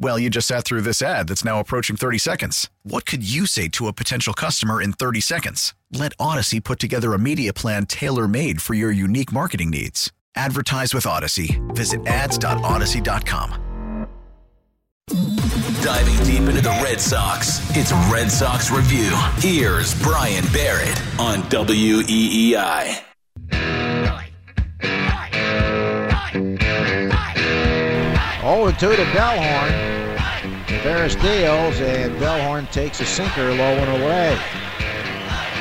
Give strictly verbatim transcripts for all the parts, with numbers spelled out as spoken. Well, you just sat through this ad that's now approaching thirty seconds. What could you say to a potential customer in thirty seconds? Let Odyssey put together a media plan tailor-made for your unique marketing needs. Advertise with Odyssey. Visit ads dot odyssey dot com. Diving deep into the Red Sox, it's Red Sox Review. Here's Brian Barrett on W E E I. oh two to Bellhorn. Tavares deals, and Bellhorn takes a sinker low and away.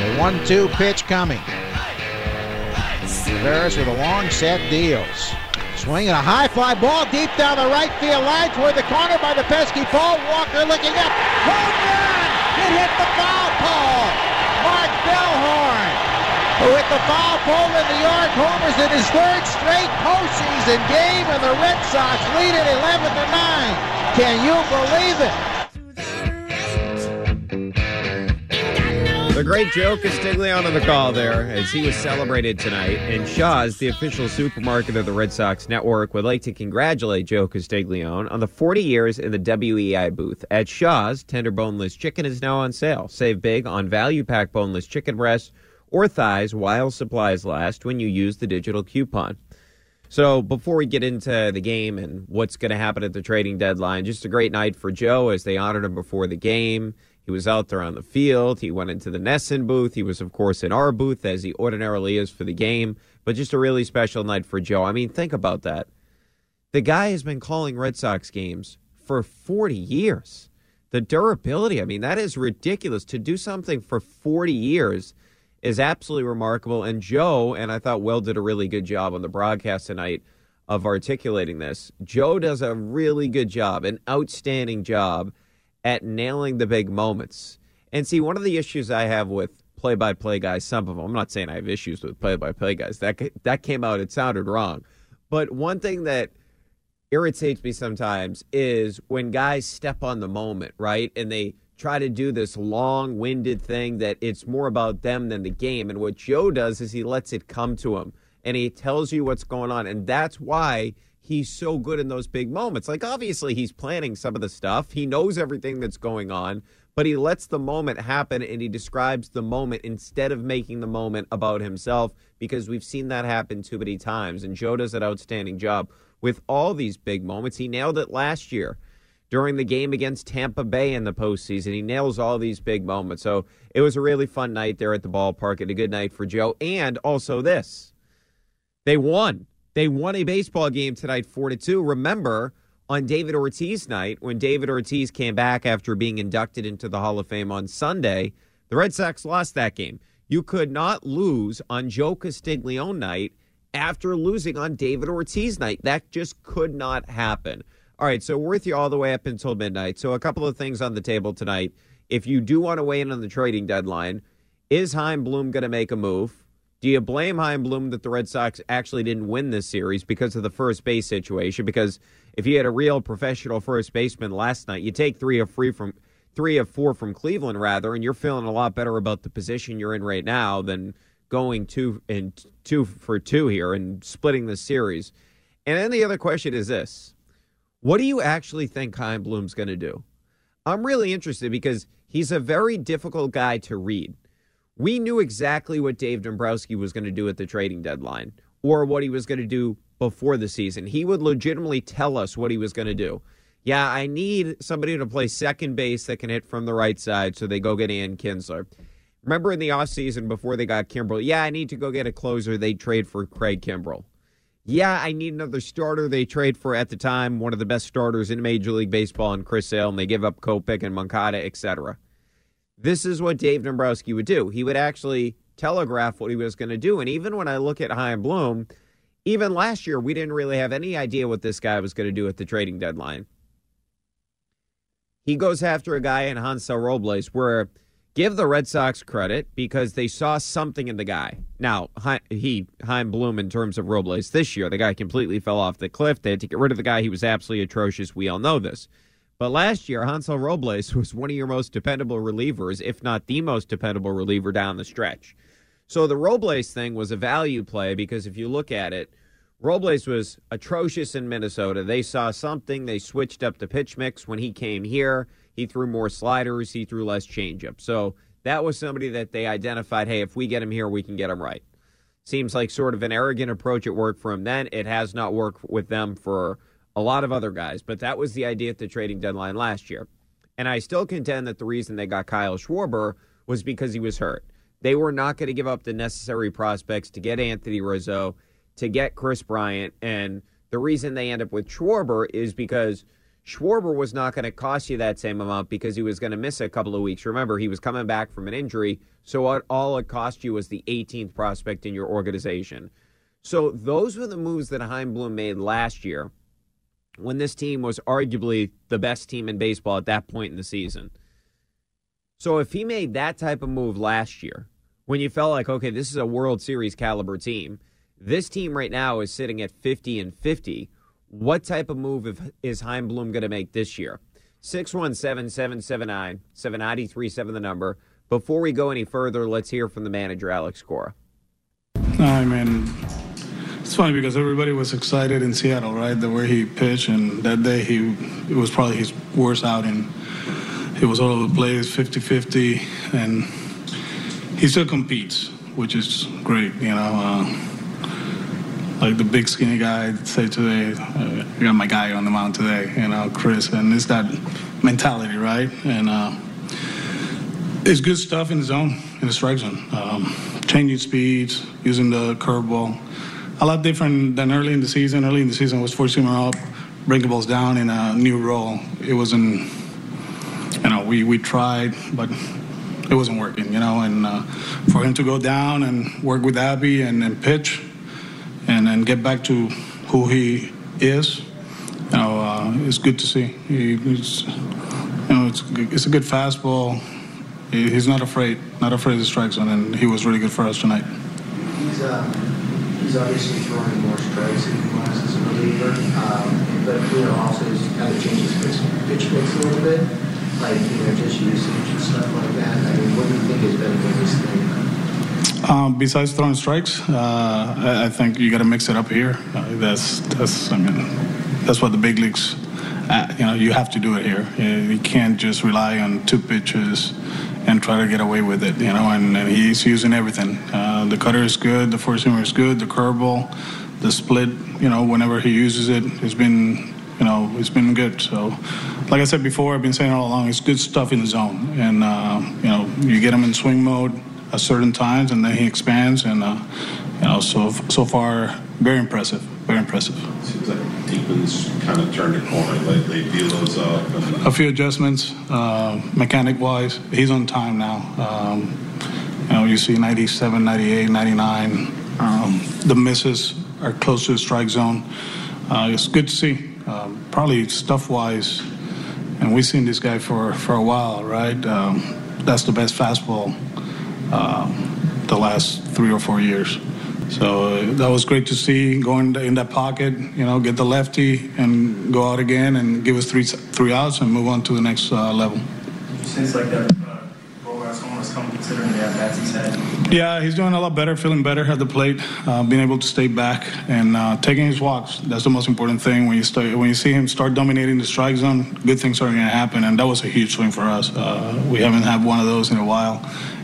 The one two pitch coming. Tavares with a long set deals. Swing and a high fly ball deep down the right field line toward the corner by the pesky ball. Walker looking up. Home run! It hit the foul pole. Mark Bellhorn, who hit the foul pole in the yard, homers in his third straight postseason game, and the Red Sox lead at eleven to nine. Can you believe it? The great Joe Castiglione on the call there as he was celebrated tonight. And Shaw's, the official supermarket of the Red Sox Network, would like to congratulate Joe Castiglione on the forty years in the W E E I booth. At Shaw's, tender boneless chicken is now on sale. Save big on value-pack boneless chicken breasts or thighs while supplies last when you use the digital coupon. So before we get into the game and what's going to happen at the trading deadline, just a great night for Joe as they honored him before the game. He was out there on the field. He went into the Nesson booth. He was, of course, in our booth, as he ordinarily is for the game. But just a really special night for Joe. I mean, think about that. The guy has been calling Red Sox games for forty years. The durability, I mean, that is ridiculous. To do something for forty years is absolutely remarkable. And Joe, and I thought Will did a really good job on the broadcast tonight of articulating this. Joe does a really good job, an outstanding job at nailing the big moments. And see, one of the issues I have with play-by-play guys, some of them, I'm not saying I have issues with play-by-play guys. That, that came out, it sounded wrong. But one thing that irritates me sometimes is when guys step on the moment, right? And they try to do this long-winded thing that it's more about them than the game. And what Joe does is he lets it come to him, and he tells you what's going on. And that's why he's so good in those big moments. Like, obviously, he's planning some of the stuff. He knows everything that's going on, but he lets the moment happen, and he describes the moment instead of making the moment about himself, because we've seen that happen too many times. And Joe does an outstanding job with all these big moments. He nailed it last year during the game against Tampa Bay in the postseason. He nails all these big moments. So it was a really fun night there at the ballpark, and a good night for Joe. And also this, they won. They won a baseball game tonight, four to two. Remember, on David Ortiz night, when David Ortiz came back after being inducted into the Hall of Fame on Sunday, the Red Sox lost that game. You could not lose on Joe Castiglione night after losing on David Ortiz night. That just could not happen. All right, so we're with you all the way up until midnight. So a couple of things on the table tonight. If you do want to weigh in on the trading deadline, is Chaim Bloom going to make a move? Do you blame Chaim Bloom that the Red Sox actually didn't win this series because of the first base situation? Because if you had a real professional first baseman last night, you take three of three from three of four from Cleveland, rather, and you're feeling a lot better about the position you're in right now than going two and two for two here and splitting this series. And then the other question is this. What do you actually think Chaim Bloom's going to do? I'm really interested because he's a very difficult guy to read. We knew exactly what Dave Dombrowski was going to do at the trading deadline, or what he was going to do before the season. He would legitimately tell us what he was going to do. Yeah, I need somebody to play second base that can hit from the right side, so they go get Ian Kinsler. Remember in the offseason before they got Kimbrell, yeah, I need to go get a closer. They trade for Craig Kimbrell. yeah, I need another starter. They trade for, at the time, one of the best starters in Major League Baseball and Chris Sale, and they give up Kopech and Moncada, et cetera. This is what Dave Dombrowski would do. He would actually telegraph what he was going to do. And even when I look at Chaim Bloom, even last year, we didn't really have any idea what this guy was going to do at the trading deadline. He goes after a guy in Hansel Robles, where give the Red Sox credit because they saw something in the guy. Now, he, Chaim Bloom, in terms of Robles this year, the guy completely fell off the cliff. They had to get rid of the guy. He was absolutely atrocious. We all know this. But last year, Hansel Robles was one of your most dependable relievers, if not the most dependable reliever down the stretch. So the Robles thing was a value play because if you look at it, Robles was atrocious in Minnesota. They saw something. They switched up the pitch mix. When he came here, he threw more sliders. He threw less changeup. So that was somebody that they identified, hey, if we get him here, we can get him right. Seems like sort of an arrogant approach. It worked for him then. It has not worked with them for a lot of other guys, but that was the idea at the trading deadline last year. And I still contend that the reason they got Kyle Schwarber was because he was hurt. They were not going to give up the necessary prospects to get Anthony Rizzo, to get Chris Bryant, and the reason they end up with Schwarber is because Schwarber was not going to cost you that same amount because he was going to miss a couple of weeks. Remember, he was coming back from an injury, so all it cost you was the eighteenth prospect in your organization. So those were the moves that Chaim Bloom made last year, when this team was arguably the best team in baseball at that point in the season. So if he made that type of move last year, when you felt like, okay, this is a World Series caliber team, this team right now is sitting at fifty and fifty, what type of move is Chaim Bloom going to make this year? six one seven, seven seven nine, seven nine three seven the number. Before we go any further, let's hear from the manager, Alex Cora. I mean... It's funny because everybody was excited in Seattle, right? The way he pitched, and that day he it was probably his worst outing. He was all over the place, fifty-fifty, and he still competes, which is great, you know. Uh, like the big skinny guy said today, uh, "You got my guy on the mound today," you know, Chris, and it's that mentality, right? And uh, it's good stuff in the zone, in the strike zone, um, changing speeds, using the curveball. A lot different than early in the season. Early in the season, I was forcing him up, bringing balls down in a new role. It wasn't, you know, we, we tried, but it wasn't working, you know. And uh, for him to go down and work with Abby and, and pitch and then get back to who he is, you know, uh, it's good to see. He, he's, you know, it's, it's a good fastball. He, he's not afraid, not afraid of the strike zone, and he was really good for us tonight. He's, uh... He's obviously throwing more strikes than he was as a reliever, um, but you know, also he's kind of changed his pitch mix a little bit, like you know, just usage and stuff like that. I mean, what do you think has been the biggest thing? Um, besides throwing strikes, uh, I, I think you got to mix it up here. Uh, that's that's I mean, that's what the big leagues, uh, you know, you have to do it here. You can't just rely on two pitches and try to get away with it, you know, and, and he's using everything. Uh, the cutter is good, the four-seamer is good, the curveball, the split, you know, whenever he uses it, it's been, you know, it's been good. So, like I said before, I've been saying all along, it's good stuff in the zone. And, uh, you know, you get him in swing mode at certain times, and then he expands, and, uh, you know, so so far, very impressive, very impressive. Seems like Diekman's kind of turned a corner lately. Velo's up. And... a few adjustments, uh, mechanic-wise. He's on time now. Um, you know, you see ninety-seven, ninety-eight, ninety-nine. Um, the misses are close to the strike zone. Uh, it's good to see. Um, probably stuff-wise, and we've seen this guy for, for a while, right? Um, that's the best fastball um, the last three or four years. So uh, that was great to see, going in that pocket, you know, get the lefty and go out again and give us three three outs and move on to the next uh, level. Since like that, uh, Boras almost come considering the at-bats he's had. Yeah, he's doing a lot better, feeling better at the plate, uh, being able to stay back and uh, taking his walks. That's the most important thing. When you start, when you see him start dominating the strike zone, good things are going to happen, and that was a huge swing for us. Uh, we haven't had one of those in a while.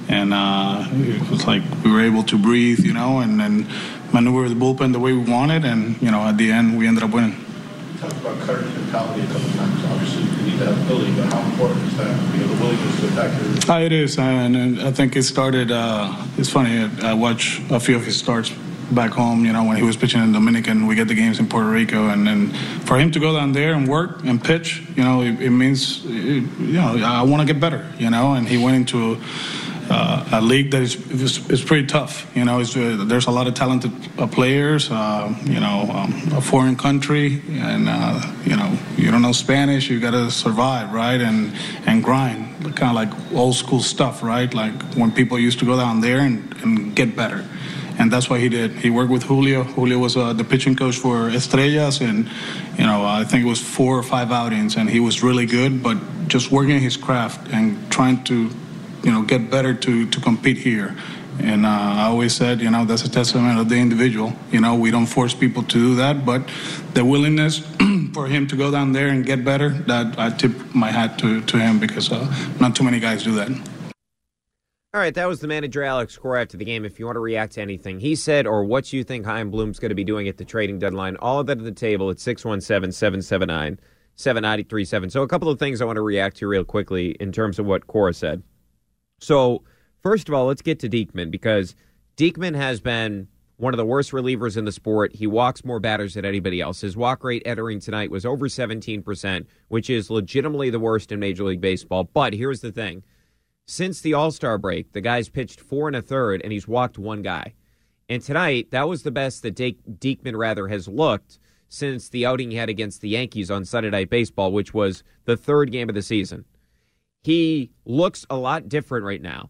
And uh, it was like we were able to breathe, you know, and, and maneuver the bullpen the way we wanted. And, you know, at the end, we ended up winning. You talked about Cutter mentality a couple times. Obviously, you need that ability, but how important is that? You know, the willingness to attack your... It is. And, and I think it started, uh, it's funny, I watched a few of his starts back home, you know, when he was pitching in Dominican, we get the games in Puerto Rico, and then for him to go down there and work and pitch, you know, it, it means, it, you know, I want to get better, you know, and he went into uh, a league that is, is, is pretty tough, you know, it's, uh, there's a lot of talented uh, players, uh, you know, um, a foreign country, and, uh, you know, you don't know Spanish, you got to survive, right, and, and grind, kind of like old school stuff, right, like when people used to go down there and, and get better. And that's what he did. He worked with Julio. Julio was uh, the pitching coach for Estrellas, and, you know, I think it was four or five outings, and he was really good, but just working his craft and trying to, you know, get better to, to compete here. And uh, I always said, you know, that's a testament of the individual. You know, we don't force people to do that, but the willingness for him to go down there and get better, that I tip my hat to, to him, because uh, not too many guys do that. All right, that was the manager, Alex Cora, after the game. If you want to react to anything he said or what you think Chaim Bloom's going to be doing at the trading deadline, all of that at the table at six one seven, seven seven nine, seven nine three seven. So a couple of things I want to react to real quickly in terms of what Cora said. So first of all, let's get to Diekman, because Diekman has been one of the worst relievers in the sport. He walks more batters than anybody else. His walk rate entering tonight was over seventeen percent, which is legitimately the worst in Major League Baseball. But here's the thing. Since the All-Star break, the guy's pitched four and a third, and he's walked one guy. And tonight, that was the best that De- Diekman, rather, has looked since the outing he had against the Yankees on Sunday Night Baseball, which was the third game of the season. He looks a lot different right now.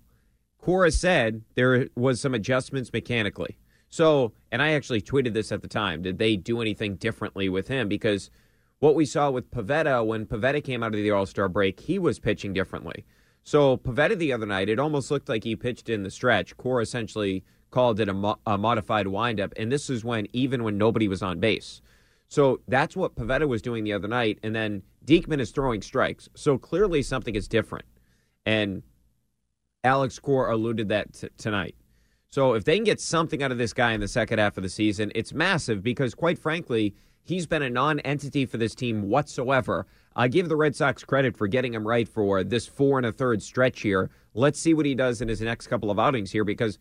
Cora said there was some adjustments mechanically. So, and I actually tweeted this at the time, did they do anything differently with him? Because what we saw with Pivetta, when Pivetta came out of the All-Star break, he was pitching differently. So Pivetta the other night, it almost looked like he pitched in the stretch. Cora essentially called it a, mo- a modified windup, and this is when even when nobody was on base. So that's what Pivetta was doing the other night, and then Diekman is throwing strikes. So clearly something is different, and Alex Cora alluded that t- tonight. So if they can get something out of this guy in the second half of the season, it's massive, because quite frankly, he's been a non-entity for this team whatsoever. I give the Red Sox credit for getting him right for this four and a third stretch here. Let's see what he does in his next couple of outings here, because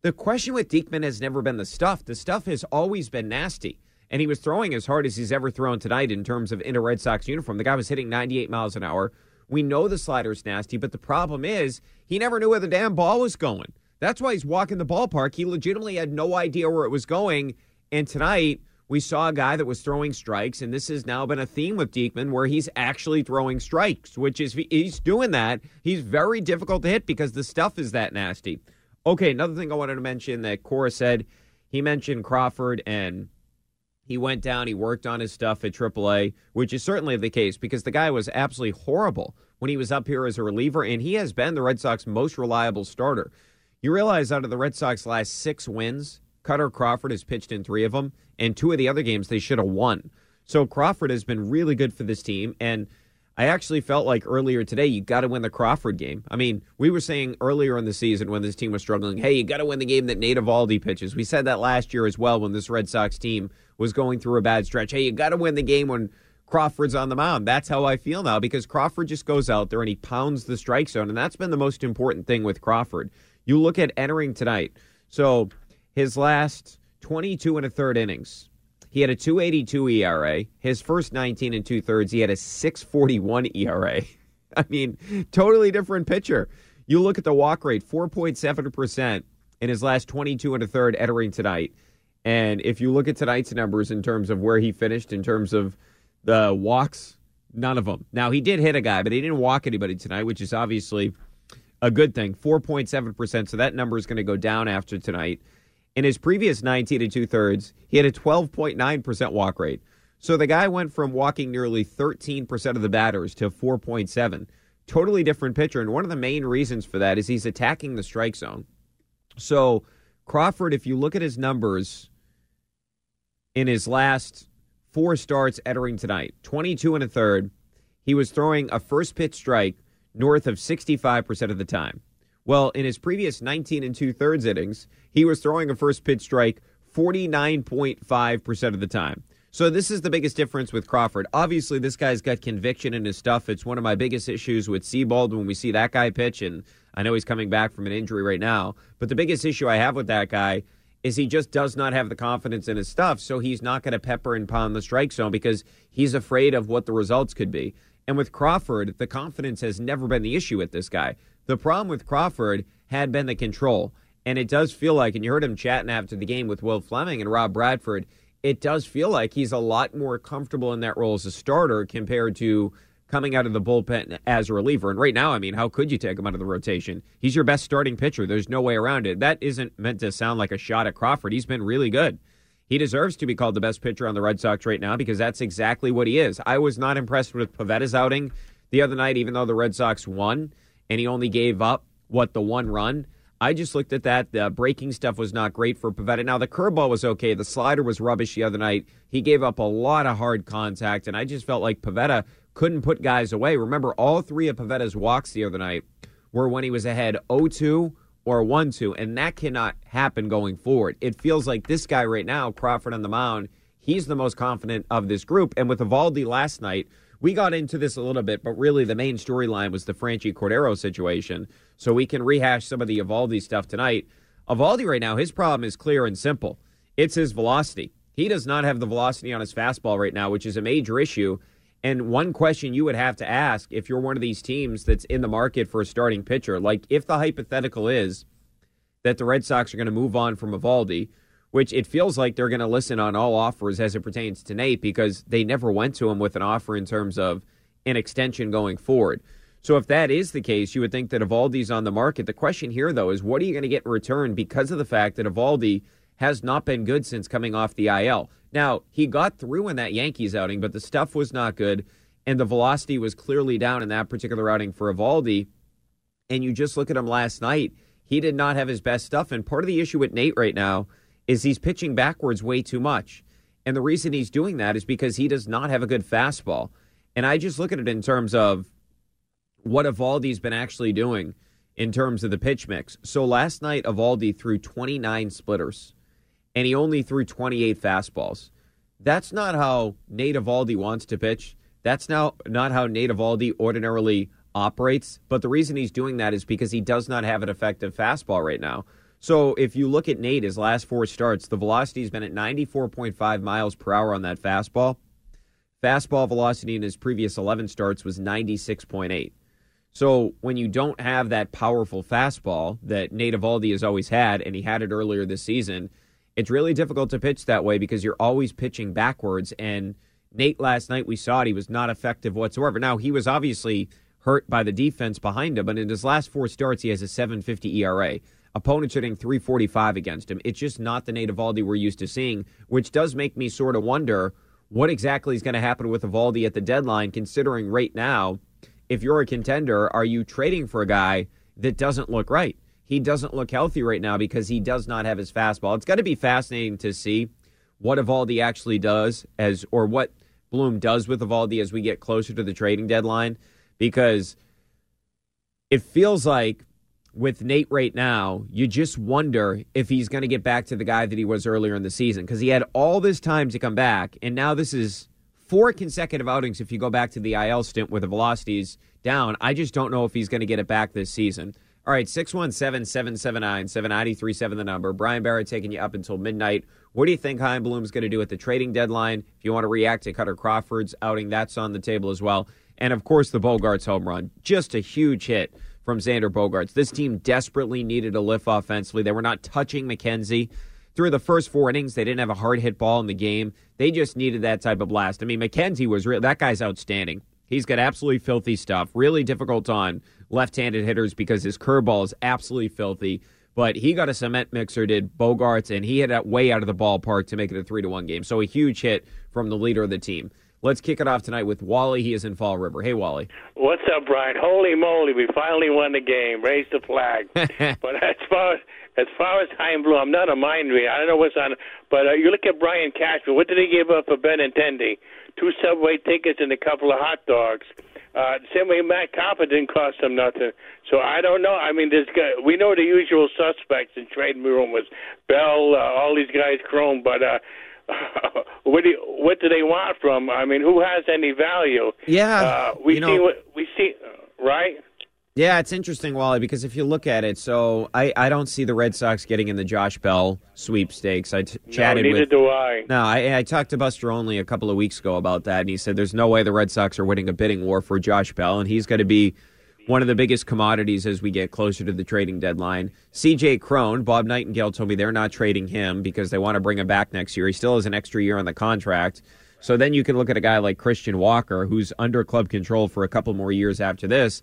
the question with Diekman has never been the stuff. The stuff has always been nasty, and he was throwing as hard as he's ever thrown tonight in terms of in a Red Sox uniform. The guy was hitting ninety-eight miles an hour. We know the slider's nasty, but the problem is he never knew where the damn ball was going. That's why he's walking the ballpark. He legitimately had no idea where it was going, and tonight we saw a guy that was throwing strikes, and this has now been a theme with Diekman where he's actually throwing strikes, which is, he's doing that. He's very difficult to hit because the stuff is that nasty. Okay, another thing I wanted to mention that Cora said, he mentioned Crawford, and he went down, he worked on his stuff at triple A, which is certainly the case because the guy was absolutely horrible when he was up here as a reliever, and he has been the Red Sox most reliable starter. You realize out of the Red Sox last six wins, Cutter Crawford has pitched in three of them, and two of the other games they should have won. So Crawford has been really good for this team, and I actually felt like earlier today you got to win the Crawford game. I mean, we were saying earlier in the season when this team was struggling, hey, you got to win the game that Nate Eovaldi pitches. We said that last year as well when this Red Sox team was going through a bad stretch. Hey, you got to win the game when Crawford's on the mound. That's how I feel now, because Crawford just goes out there and he pounds the strike zone, and that's been the most important thing with Crawford. You look at entering tonight. So his last twenty-two and a third innings, he had a two eighty-two E R A. His first nineteen and two thirds, he had a six forty-one E R A. I mean, totally different pitcher. You look at the walk rate, four point seven percent in his last twenty-two and a third entering tonight. And if you look at tonight's numbers in terms of where he finished, in terms of the walks, none of them. Now, he did hit a guy, but he didn't walk anybody tonight, which is obviously a good thing, four point seven percent. So that number is going to go down after tonight. In his previous nineteen and two thirds, he had a twelve point nine percent walk rate. So the guy went from walking nearly thirteen percent of the batters to four point seven. Totally different pitcher, and one of the main reasons for that is he's attacking the strike zone. So Crawford, if you look at his numbers in his last four starts entering tonight, twenty-two and a third, he was throwing a first pitch strike north of sixty-five percent of the time. Well, in his previous nineteen and two thirds innings, he was throwing a first pitch strike forty-nine point five percent of the time. So this is the biggest difference with Crawford. Obviously, this guy's got conviction in his stuff. It's one of my biggest issues with Seabold when we see that guy pitch, and I know he's coming back from an injury right now. But the biggest issue I have with that guy is he just does not have the confidence in his stuff, so he's not going to pepper and pound the strike zone because he's afraid of what the results could be. And with Crawford, the confidence has never been the issue with this guy. The problem with Crawford had been the control. And it does feel like, and you heard him chatting after the game with Will Fleming and Rob Bradford, it does feel like he's a lot more comfortable in that role as a starter compared to coming out of the bullpen as a reliever. And right now, I mean, how could you take him out of the rotation? He's your best starting pitcher. There's no way around it. That isn't meant to sound like a shot at Crawford. He's been really good. He deserves to be called the best pitcher on the Red Sox right now because that's exactly what he is. I was not impressed with Pivetta's outing the other night, even though the Red Sox won, and he only gave up, what, the one run? I just looked at that. The breaking stuff was not great for Pivetta. Now, the curveball was okay. The slider was rubbish the other night. He gave up a lot of hard contact, and I just felt like Pivetta couldn't put guys away. Remember, all three of Pivetta's walks the other night were when he was ahead oh two or one two, and that cannot happen going forward. It feels like this guy right now, Crawford on the mound, he's the most confident of this group. And with Eovaldi last night, we got into this a little bit, but really the main storyline was the Franchy Cordero situation. So we can rehash some of the Eovaldi stuff tonight. Eovaldi right now, his problem is clear and simple. It's his velocity. He does not have the velocity on his fastball right now, which is a major issue. And one question you would have to ask if you're one of these teams that's in the market for a starting pitcher, like if the hypothetical is that the Red Sox are going to move on from Eovaldi, which it feels like they're going to listen on all offers as it pertains to Nate because they never went to him with an offer in terms of an extension going forward. So if that is the case, you would think that Eovaldi's on the market. The question here, though, is what are you going to get in return because of the fact that Eovaldi has not been good since coming off the I L? Now, he got through in that Yankees outing, but the stuff was not good, and the velocity was clearly down in that particular outing for Eovaldi. And you just look at him last night, he did not have his best stuff. And part of the issue with Nate right now is he's pitching backwards way too much. And the reason he's doing that is because he does not have a good fastball. And I just look at it in terms of what Eovaldi's been actually doing in terms of the pitch mix. So last night, Eovaldi threw twenty-nine splitters, and he only threw twenty-eight fastballs. That's not how Nate Eovaldi wants to pitch. That's now not how Nate Eovaldi ordinarily operates. But the reason he's doing that is because he does not have an effective fastball right now. So if you look at Nate, his last four starts, the velocity's been at ninety-four point five miles per hour on that fastball. Fastball velocity in his previous eleven starts was ninety-six point eight. So when you don't have that powerful fastball that Nate Eovaldi has always had, and he had it earlier this season, it's really difficult to pitch that way because you're always pitching backwards. And Nate last night, we saw it, he was not effective whatsoever. Now, he was obviously hurt by the defense behind him, but in his last four starts, he has a seven fifty E R A. Opponents hitting three forty-five against him. It's just not the Nate Eovaldi we're used to seeing, which does make me sort of wonder what exactly is going to happen with Eovaldi at the deadline, considering right now, if you're a contender, are you trading for a guy that doesn't look right? He doesn't look healthy right now because he does not have his fastball. It's going to be fascinating to see what Eovaldi actually does as, or what Bloom does with Eovaldi as we get closer to the trading deadline, because it feels like with Nate right now, you just wonder if he's going to get back to the guy that he was earlier in the season, because he had all this time to come back, and now this is four consecutive outings if you go back to the I L stint where the velocity's down. I just don't know if he's going to get it back this season. All right, six one seven, seven seven nine, seven nine three seven, the number. Brian Barrett taking you up until midnight. What do you think Chaim Bloom's going to do at the trading deadline? If you want to react to Cutter Crawford's outing, that's on the table as well. And, of course, the Bogaerts home run. Just a huge hit from Xander Bogaerts. This team desperately needed a lift offensively. They were not touching McKenzie. Through the first four innings, they didn't have a hard hit ball in the game. They just needed that type of blast. I mean, McKenzie was real. That guy's outstanding. He's got absolutely filthy stuff. Really difficult on left-handed hitters because his curveball is absolutely filthy. But he got a cement mixer, did Bogaerts, and he hit that way out of the ballpark to make it a three to one game. So a huge hit from the leader of the team. Let's kick it off tonight with Wally. He is in Fall River. Hey, Wally. What's up, Brian? Holy moly, we finally won the game. Raise the flag. But as far as, as far as Chaim Bloom, I'm not a mind reader. I don't know what's on. But uh, you look at Brian Cashman. What did he give up for Benintendi? Two subway tickets and a couple of hot dogs. Uh, same way Matt Copper didn't cost him nothing. So I don't know. I mean, this guy, we know the usual suspects in trading rumors. Bell, uh, all these guys, Chrome, but uh, what do you, what do they want from? I mean, who has any value? Yeah, uh, we you know, see what we see, right? Yeah, it's interesting, Wally, because if you look at it, so I, I don't see the Red Sox getting in the Josh Bell sweepstakes. I t- chatted no, neither with, do I. No, I, I talked to Buster Only a couple of weeks ago about that, and he said there's no way the Red Sox are winning a bidding war for Josh Bell, and he's going to be one of the biggest commodities as we get closer to the trading deadline. C J. Cron, Bob Nightingale told me they're not trading him because they want to bring him back next year. He still has an extra year on the contract. So then you can look at a guy like Christian Walker, who's under club control for a couple more years after this.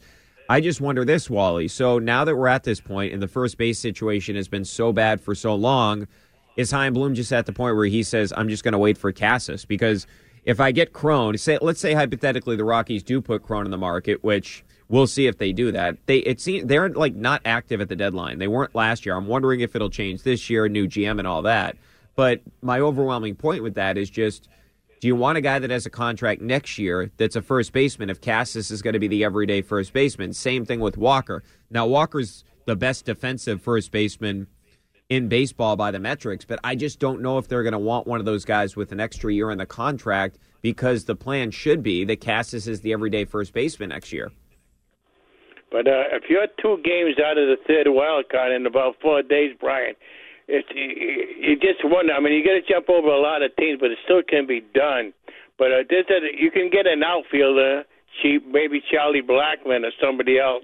I just wonder this, Wally. So now that we're at this point and the first base situation has been so bad for so long, is Chaim Bloom just at the point where he says, I'm just going to wait for Cassis? Because if I get Cron, say, let's say hypothetically the Rockies do put Cron in the market, which we'll see if they do that. They it seems, they're like not active at the deadline. They weren't last year. I'm wondering if it'll change this year, new G M and all that. But my overwhelming point with that is just, do you want a guy that has a contract next year that's a first baseman if Cassis is going to be the everyday first baseman? Same thing with Walker. Now, Walker's the best defensive first baseman in baseball by the metrics, but I just don't know if they're going to want one of those guys with an extra year in the contract because the plan should be that Cassis is the everyday first baseman next year. But uh, if you're two games out of the third wild card in about four days, Brian, it's, you, you just wonder. I mean, you got to jump over a lot of teams, but it still can be done. But uh, this, uh, you can get an outfielder cheap, maybe Charlie Blackman or somebody else,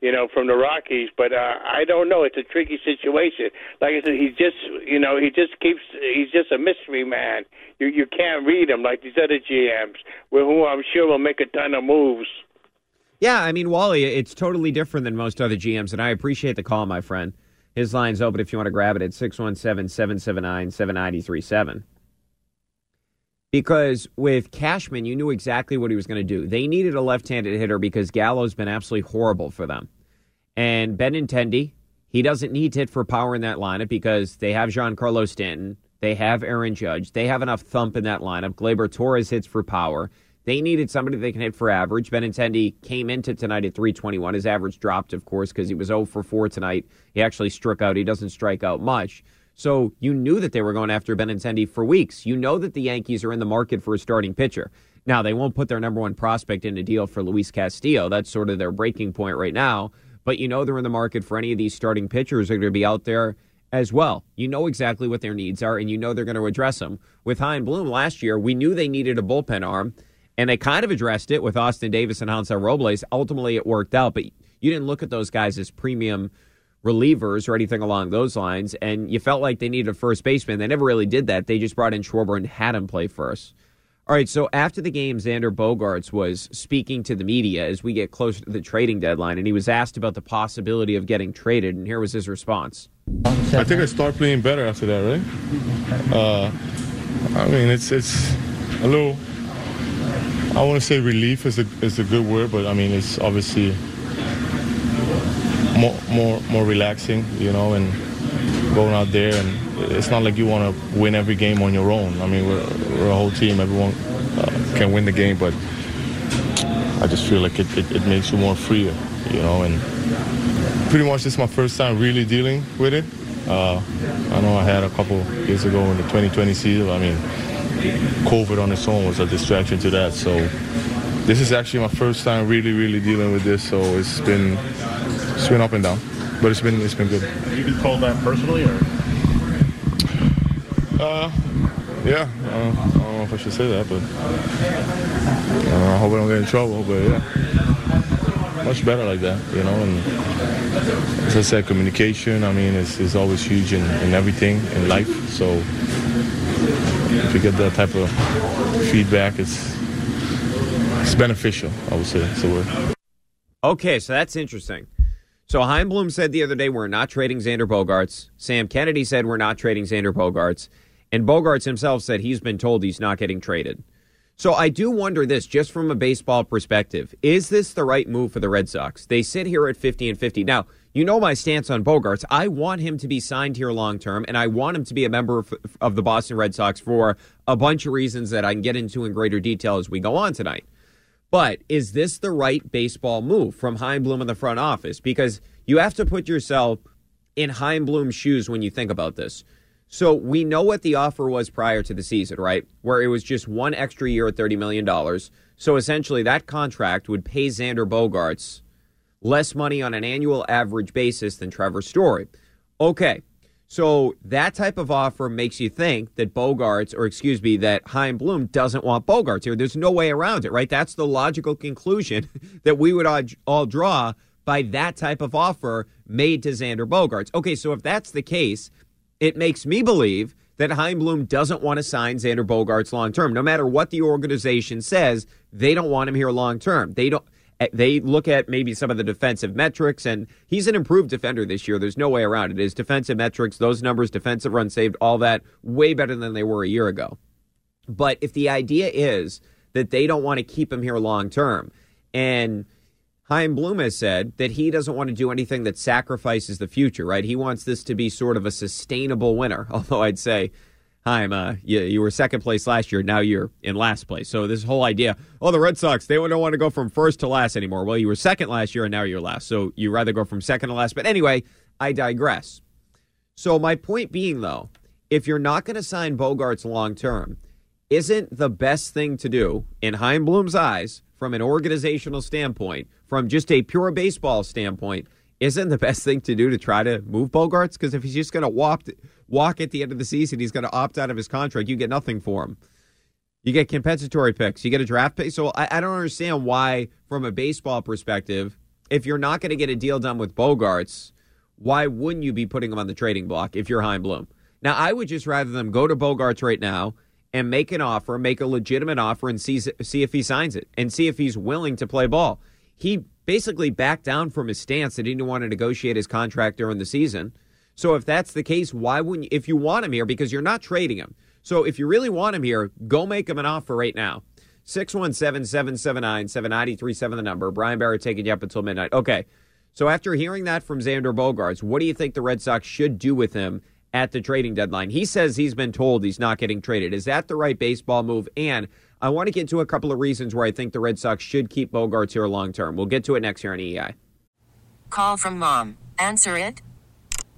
you know, from the Rockies. But uh, I don't know. It's a tricky situation. Like I said, he's just, you know, he just keeps. He's just a mystery man. You you can't read him like these other G Ms, who I'm sure will make a ton of moves. Yeah, I mean, Wally, it's totally different than most other G Ms, and I appreciate the call, my friend. His line's open if you want to grab it at six one seven, seven seven nine, seven nine three seven. Because with Cashman, you knew exactly what he was going to do. They needed a left-handed hitter because Gallo's been absolutely horrible for them. And Benintendi, he doesn't need to hit for power in that lineup because they have Giancarlo Stanton, they have Aaron Judge, they have enough thump in that lineup. Gleyber Torres hits for power. They needed somebody they can hit for average. Benintendi came into tonight at three twenty-one. His average dropped, of course, because he was oh for four tonight. He actually struck out. He doesn't strike out much. So you knew that they were going after Benintendi for weeks. You know that the Yankees are in the market for a starting pitcher. Now, they won't put their number one prospect in a deal for Luis Castillo. That's sort of their breaking point right now. But you know they're in the market for any of these starting pitchers that are going to be out there as well. You know exactly what their needs are, and you know they're going to address them. With Chaim Bloom last year, we knew they needed a bullpen arm. And they kind of addressed it with Austin Davis and Hansel Robles. Ultimately, it worked out, but you didn't look at those guys as premium relievers or anything along those lines, and you felt like they needed a first baseman. They never really did that. They just brought in Schwarber and had him play first. All right, so after the game, Xander Bogaerts was speaking to the media as we get closer to the trading deadline, and he was asked about the possibility of getting traded, and here was his response. I think I start playing better after that, right? Uh, I mean, it's it's a little... I want to say relief is a is a good word, but I mean it's obviously more more more relaxing, you know, and going out there, and it's not like you want to win every game on your own. I mean, we're we're a whole team; everyone uh, can win the game, but I just feel like it, it, it makes you more freer, you know. And pretty much this is my first time really dealing with it. Uh, I know I had a couple years ago in the twenty twenty season. I mean, COVID on its own was a distraction to that, so this is actually my first time really, really dealing with this. So it's been, it's been up and down, but it's been, it's been good. Have you been told that personally, or? Uh, yeah, I don't, I don't know if I should say that, but uh, I hope I don't get in trouble. But yeah, much better like that, you know. And as I said, communication. I mean, it's it's always huge in, in everything in life. So. If you get that type of feedback, it's it's beneficial, I would say. That's the word. Okay, so that's interesting. So Chaim Bloom said the other day, we're not trading Xander Bogaerts. Sam Kennedy said we're not trading Xander Bogaerts. And Bogaerts himself said he's been told he's not getting traded. So I do wonder this, just from a baseball perspective. Is this the right move for the Red Sox? They sit here at fifty and fifty. Now, you know my stance on Bogaerts. I want him to be signed here long-term, and I want him to be a member of, of the Boston Red Sox for a bunch of reasons that I can get into in greater detail as we go on tonight. But is this the right baseball move from Chaim Bloom in the front office? Because you have to put yourself in Chaim Bloom's shoes when you think about this. So we know what the offer was prior to the season, right, where it was just one extra year at thirty million dollars. So essentially that contract would pay Xander Bogaerts less money on an annual average basis than Trevor Story. Okay, so that type of offer makes you think that Bogaerts, or excuse me, that Chaim Bloom doesn't want Bogaerts here. There's no way around it, right? That's the logical conclusion that we would all draw by that type of offer made to Xander Bogaerts. Okay, so if that's the case, it makes me believe that Chaim Bloom doesn't want to sign Xander Bogaerts long-term. No matter what the organization says, they don't want him here long-term. They don't. They look at maybe some of the defensive metrics, and he's an improved defender this year. There's no way around it. His defensive metrics, those numbers, defensive run saved, all that, way better than they were a year ago. But if the idea is that they don't want to keep him here long-term, and Chaim Bloom has said that he doesn't want to do anything that sacrifices the future, right? He wants this to be sort of a sustainable winner, although I'd say, Chaim, uh, you, you were second place last year. Now you're in last place. So this whole idea, oh, the Red Sox, they don't want to go from first to last anymore. Well, you were second last year, and now you're last. So you rather go from second to last. But anyway, I digress. So my point being, though, if you're not going to sign Bogaerts long-term, isn't the best thing to do, in Chaim Bloom's eyes, from an organizational standpoint, from just a pure baseball standpoint, isn't the best thing to do to try to move Bogaerts? Because if he's just going to walk, walk at the end of the season, he's going to opt out of his contract. You get nothing for him. You get compensatory picks. You get a draft pick. So I, I don't understand why, from a baseball perspective, if you're not going to get a deal done with Bogaerts, why wouldn't you be putting him on the trading block if you're Chaim Bloom? Now, I would just rather them go to Bogaerts right now and make an offer, make a legitimate offer, and see, see if he signs it and see if he's willing to play ball. He basically backed down from his stance that he didn't want to negotiate his contract during the season. So if that's the case, why wouldn't you, if you want him here, because you're not trading him. So if you really want him here, go make him an offer right now. six one seven, seven seven nine, seven nine three seven, the number. Brian Barrett taking you up until midnight. Okay, so after hearing that from Xander Bogaerts, what do you think the Red Sox should do with him at the trading deadline? He says he's been told he's not getting traded. Is that the right baseball move? And I want to get to a couple of reasons where I think the Red Sox should keep Bogaerts here long-term. We'll get to it next here on E E I. Call from mom. Answer it.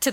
to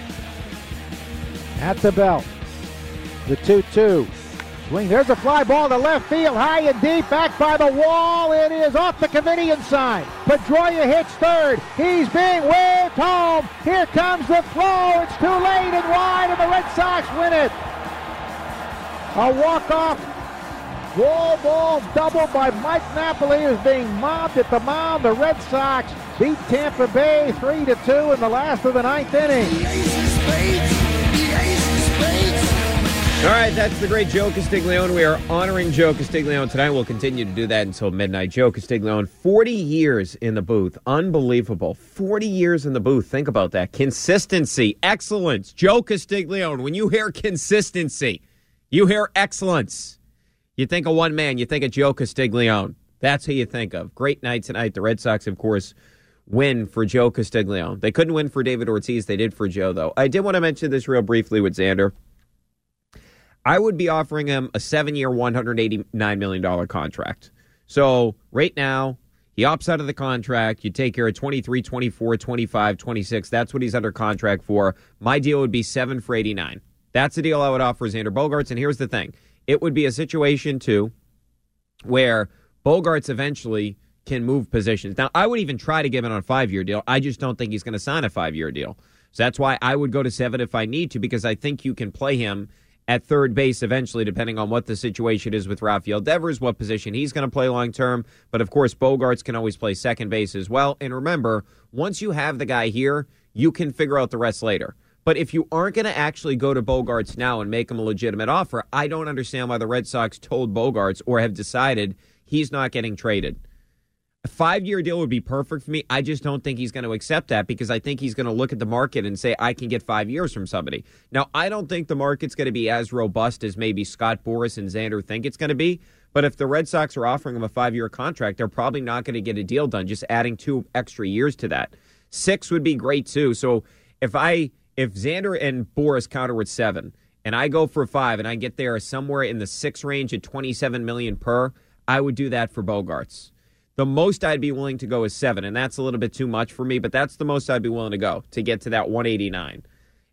At the belt. The two two. Swing, there's a fly ball to left field, high and deep, back by the wall. It is off the Covidian side. Pedroia hits third. He's being waved home. Here comes the throw. It's too late and wide, and the Red Sox win it. A walk-off wall ball double by Mike Napoli is being mobbed at the mound. The Red Sox beat Tampa Bay three to two in the last of the ninth inning. All right, that's the great Joe Castiglione. We are honoring Joe Castiglione tonight. We'll continue to do that until midnight. Joe Castiglione, forty years in the booth. Unbelievable. forty years in the booth. Think about that. Consistency, excellence. Joe Castiglione, when you hear consistency, you hear excellence. You think of one man. You think of Joe Castiglione. That's who you think of. Great night tonight. The Red Sox, of course, win for Joe Castiglione. They couldn't win for David Ortiz. They did for Joe, though. I did want to mention this real briefly with Xander. I would be offering him a seven-year, one hundred eighty-nine million dollars contract. So right now, he opts out of the contract. You take care of twenty-three, twenty-four, twenty-five, twenty-six. That's what he's under contract for. My deal would be seven for eighty-nine. That's the deal I would offer Xander Bogaerts. And here's the thing. It would be a situation, too, where Bogaerts eventually can move positions. Now, I would even try to give him on a five-year deal. I just don't think he's going to sign a five-year deal. So that's why I would go to seven if I need to, because I think you can play him at third base eventually, depending on what the situation is with Rafael Devers, what position he's going to play long term. But, of course, Bogaerts can always play second base as well. And remember, once you have the guy here, you can figure out the rest later. But if you aren't going to actually go to Bogaerts now and make him a legitimate offer, I don't understand why the Red Sox told Bogaerts or have decided he's not getting traded. A five-year deal would be perfect for me. I just don't think he's going to accept that, because I think he's going to look at the market and say, I can get five years from somebody. Now, I don't think the market's going to be as robust as maybe Scott Boras and Xander think it's going to be. But if the Red Sox are offering him a five-year contract, they're probably not going to get a deal done, just adding two extra years to that. Six would be great, too. So if I if Xander and Boras counter with seven, and I go for five, and I get there somewhere in the six range at twenty-seven million dollars per, I would do that for Bogaerts. The most I'd be willing to go is seven, and that's a little bit too much for me, but that's the most I'd be willing to go to get to that one eighty-nine.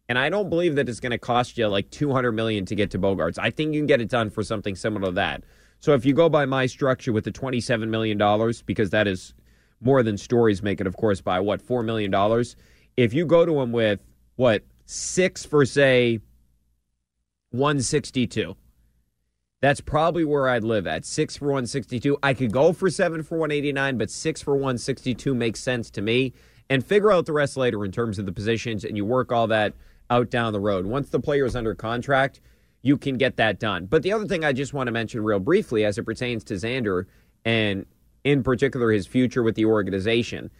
And I don't believe that it's going to cost you like two hundred million dollars to get to Bogaerts. I think you can get it done for something similar to that. So if you go by my structure with the twenty-seven million dollars, because that is more than stories make it, of course, by what, four million dollars? If you go to him with, what, six for, say, one sixty-two. That's probably where I'd live at, six for one sixty-two. I could go for seven for one eighty-nine, but six for one sixty-two makes sense to me. And figure out the rest later in terms of the positions, and you work all that out down the road. Once the player is under contract, you can get that done. But the other thing I just want to mention real briefly as it pertains to Xander, and in particular his future with the organization,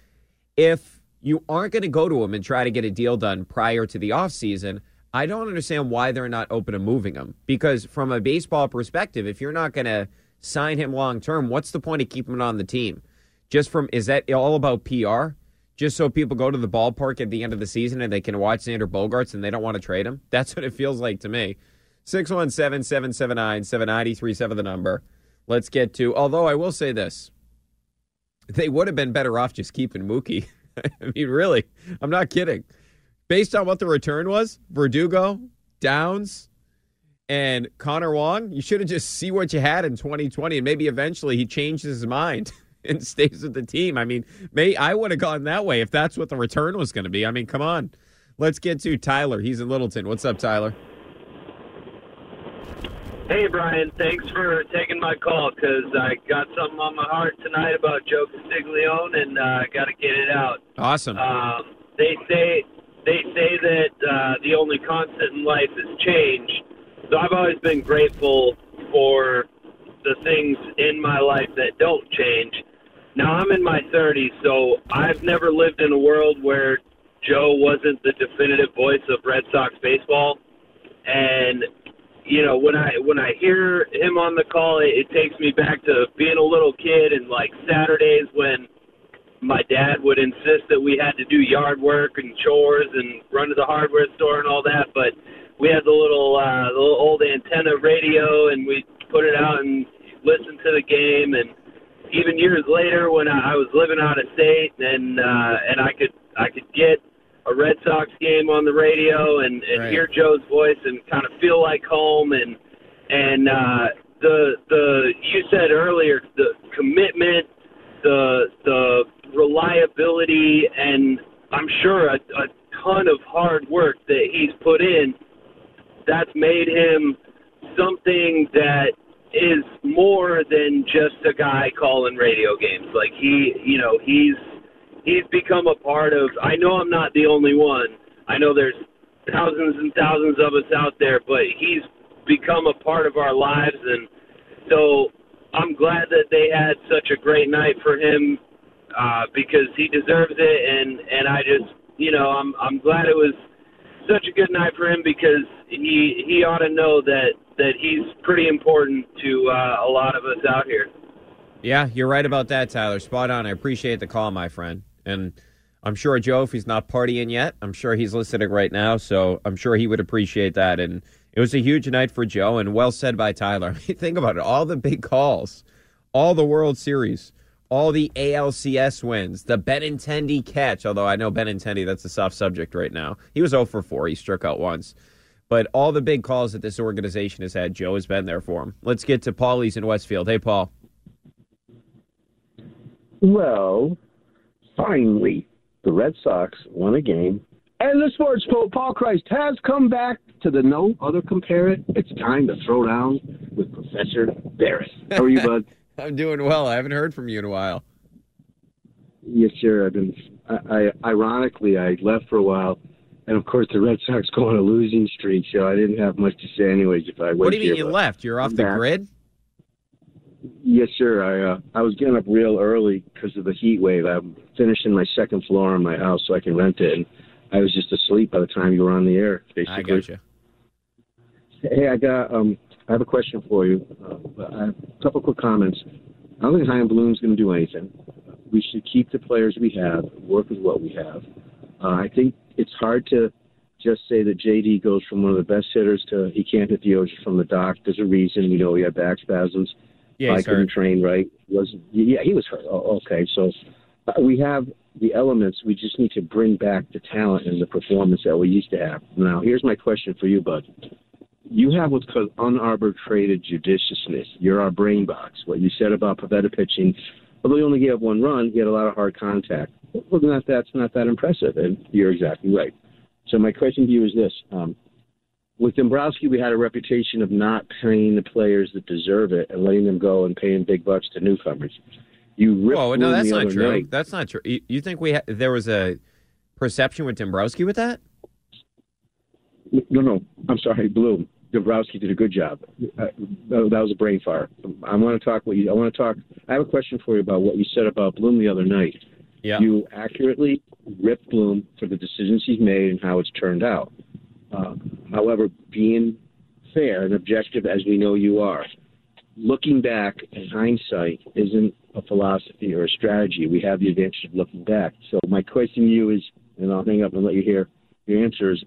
if you aren't going to go to him and try to get a deal done prior to the offseason, I don't understand why they're not open to moving him, because from a baseball perspective, if you're not going to sign him long term, what's the point of keeping him on the team? Just from is that all about P R? Just so people go to the ballpark at the end of the season and they can watch Xander Bogaerts and they don't want to trade him? That's what it feels like to me. six one seven, seven seven nine, seven nine three seven the number. Let's get to, although I will say this, they would have been better off just keeping Mookie. I mean, really, I'm not kidding. Based on what the return was, Verdugo, Downs, and Connor Wong, you should have just see what you had in twenty twenty, and maybe eventually he changes his mind and stays with the team. I mean, may I would have gone that way if that's what the return was going to be. I mean, come on. Let's get to Tyler. He's in Littleton. What's up, Tyler? Hey, Brian. Thanks for taking my call, because I got something on my heart tonight about Joe Castiglione, and I uh, got to get it out. Awesome. Um, they say... They say that uh, the only constant in life is change. So I've always been grateful for the things in my life that don't change. Now I'm in my thirties, so I've never lived in a world where Joe wasn't the definitive voice of Red Sox baseball. And, you know, when I when I hear him on the call, it, it takes me back to being a little kid and, like, Saturdays when my dad would insist that we had to do yard work and chores and run to the hardware store and all that, but we had the little, uh, the little old antenna radio, and we'd put it out and listen to the game. And even years later, when I was living out of state, and uh, and I could I could get a Red Sox game on the radio and, and right. hear Joe's voice and kind of feel like home. And And uh, the the you said earlier, the commitment, the the reliability, and I'm sure a, a ton of hard work that he's put in, that's made him something that is more than just a guy calling radio games. Like he, you know, he's he's become a part of. I know I'm not the only one. I know there's thousands and thousands of us out there, but he's become a part of our lives, and so I'm glad that they had such a great night for him uh, because he deserves it, and, and I just, you know, I'm I'm glad it was such a good night for him because he he ought to know that, that he's pretty important to uh, a lot of us out here. Yeah, you're right about that, Tyler. Spot on. I appreciate the call, my friend. And I'm sure Joe, if he's not partying yet, I'm sure he's listening right now, so I'm sure he would appreciate that. And it was a huge night for Joe, and well said by Tyler. I mean, think about it. All the big calls, all the World Series, all the A L C S wins, the Benintendi catch, although I know Benintendi, that's a soft subject right now. He was oh for four. He struck out once. But all the big calls that this organization has had, Joe has been there for him. Let's get to Paulie's in Westfield. Hey, Paul. Well, finally, the Red Sox won a game. And the sports pope, Paul Christ, has come back to the no other compare it. It's time to throw down with Professor Boras. How are you, bud? I'm doing well. I haven't heard from you in a while. Yes, sir. I've been. I, I ironically, I left for a while, and of course, the Red Sox go on a losing streak, so I didn't have much to say, anyways. If I what do you here, mean you left? You're off I'm the back. Grid. Yes, sir. I uh, I was getting up real early because of the heat wave. I'm finishing my second floor in my house, so I can rent it. And I was just asleep by the time you were on the air, basically. I got you. Hey, I got. Um, I have a question for you. Uh, I have a couple quick comments. I don't think Chaim Bloom's going to do anything. We should keep the players we have, work with what we have. Uh, I think it's hard to just say that J D goes from one of the best hitters to he can't hit the ocean from the dock. There's a reason. You know, he had back spasms. Yeah, I couldn't train right. Was yeah, he was hurt. Oh, okay, so uh, we have the elements. We just need to bring back the talent and the performance that we used to have. Now, here's my question for you, Bud. You have what's called unarbitrated judiciousness. You're our brain box. What you said about Pivetta pitching, although he only gave one run, he had a lot of hard contact. Well, not, that's not that impressive, and you're exactly right. So my question to you is this. Um, with Dombrowski, we had a reputation of not paying the players that deserve it and letting them go and paying big bucks to newcomers. You ripped oh, no, that's not true. Night. That's not true. You, you think we ha- there was a perception with Dombrowski with that? No, no. I'm sorry, Bloom. Dombrowski did a good job. Uh, that was a brain fire. I want to talk. What you, I want to talk. I have a question for you about what you said about Bloom the other night. Yeah. You accurately ripped Bloom for the decisions he's made and how it's turned out. Uh, however, being fair and objective as we know you are, looking back in hindsight isn't a philosophy or a strategy. We have the advantage of looking back. So my question to you is, and I'll hang up and let you hear your answers.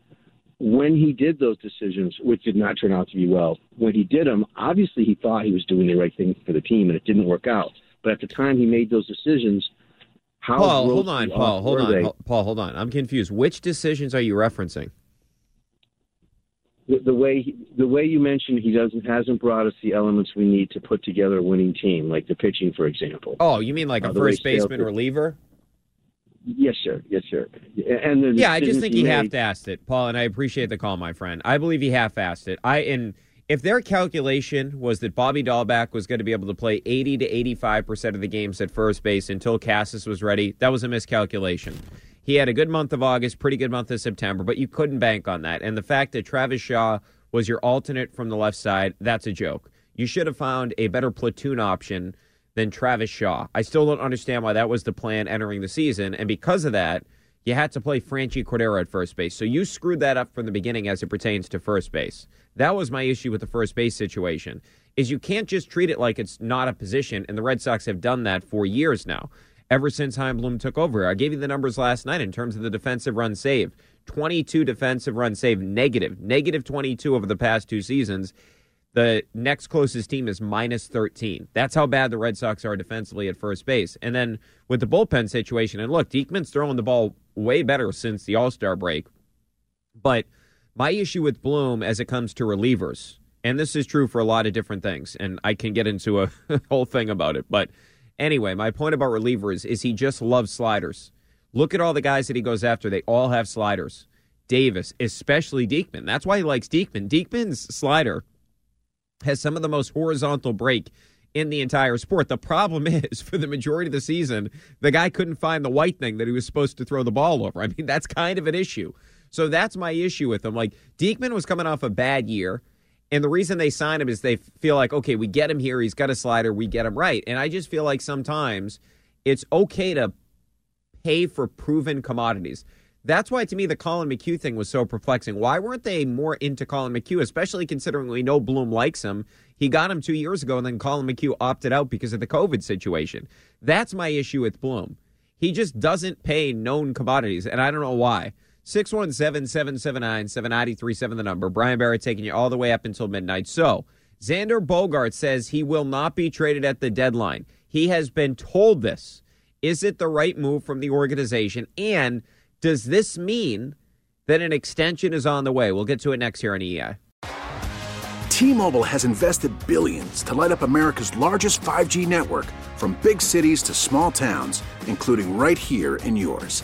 When he did those decisions, which did not turn out to be well, when he did them, obviously he thought he was doing the right thing for the team, and it didn't work out. But at the time he made those decisions, how Paul, hold on, Paul, hold on, they? Paul, hold on. I'm confused. Which decisions are you referencing? The, the way he, the way you mentioned he doesn't hasn't brought us the elements we need to put together a winning team, like the pitching, for example. Oh, you mean like uh, a first baseman reliever? Yes, sir. Yes, sir. And the yeah, I just think he made... half-assed it, Paul, and I appreciate the call, my friend. I believe he half-assed it. I and if their calculation was that Bobby Dahlback was going to be able to play eighty to eighty-five percent of the games at first base until Cassis was ready, that was a miscalculation. He had a good month of August, pretty good month of September, but you couldn't bank on that. And the fact that Travis Shaw was your alternate from the left side, that's a joke. You should have found a better platoon option than Travis Shaw. I still don't understand why that was the plan entering the season, and because of that, you had to play Franchy Cordero at first base. So you screwed that up from the beginning as it pertains to first base. That was my issue with the first base situation, is you can't just treat it like it's not a position, and the Red Sox have done that for years now, ever since Chaim Bloom took over. I gave you the numbers last night in terms of the defensive run saved. twenty-two defensive run saved, negative. Negative twenty-two over the past two seasons. The next closest team is minus thirteen. That's how bad the Red Sox are defensively at first base. And then with the bullpen situation, and look, Diekman's throwing the ball way better since the All-Star break. But my issue with Bloom as it comes to relievers And this is true for a lot of different things, and I can get into a whole thing about it. But anyway, my point about reliever is, is he just loves sliders. Look at all the guys that he goes after. They all have sliders. Davis, especially Diekman. That's why he likes Diekman. Diekman's slider has some of the most horizontal break in the entire sport. The problem is, for the majority of the season, the guy couldn't find the white thing that he was supposed to throw the ball over. I mean, that's kind of an issue. So that's my issue with him. Like, Diekman was coming off a bad year, and the reason they signed him is they feel like, okay, we get him here, he's got a slider, we get him right. And I just feel like sometimes it's okay to pay for proven commodities. That's why, to me, the Colin McHugh thing was so perplexing. Why weren't they more into Colin McHugh, especially considering we know Bloom likes him? He got him two years ago, and then Colin McHugh opted out because of the COVID situation. That's my issue with Bloom. He just doesn't pay known commodities, and I don't know why. six one seven, seven seven nine, seven nine three seven, the number. Brian Barrett taking you all the way up until midnight. So, Xander Bogaerts says he will not be traded at the deadline. He has been told this. Is it the right move from the organization? And does this mean that an extension is on the way? We'll get to it next here on E I. T-Mobile has invested billions to light up America's largest five G network, from big cities to small towns, including right here in yours.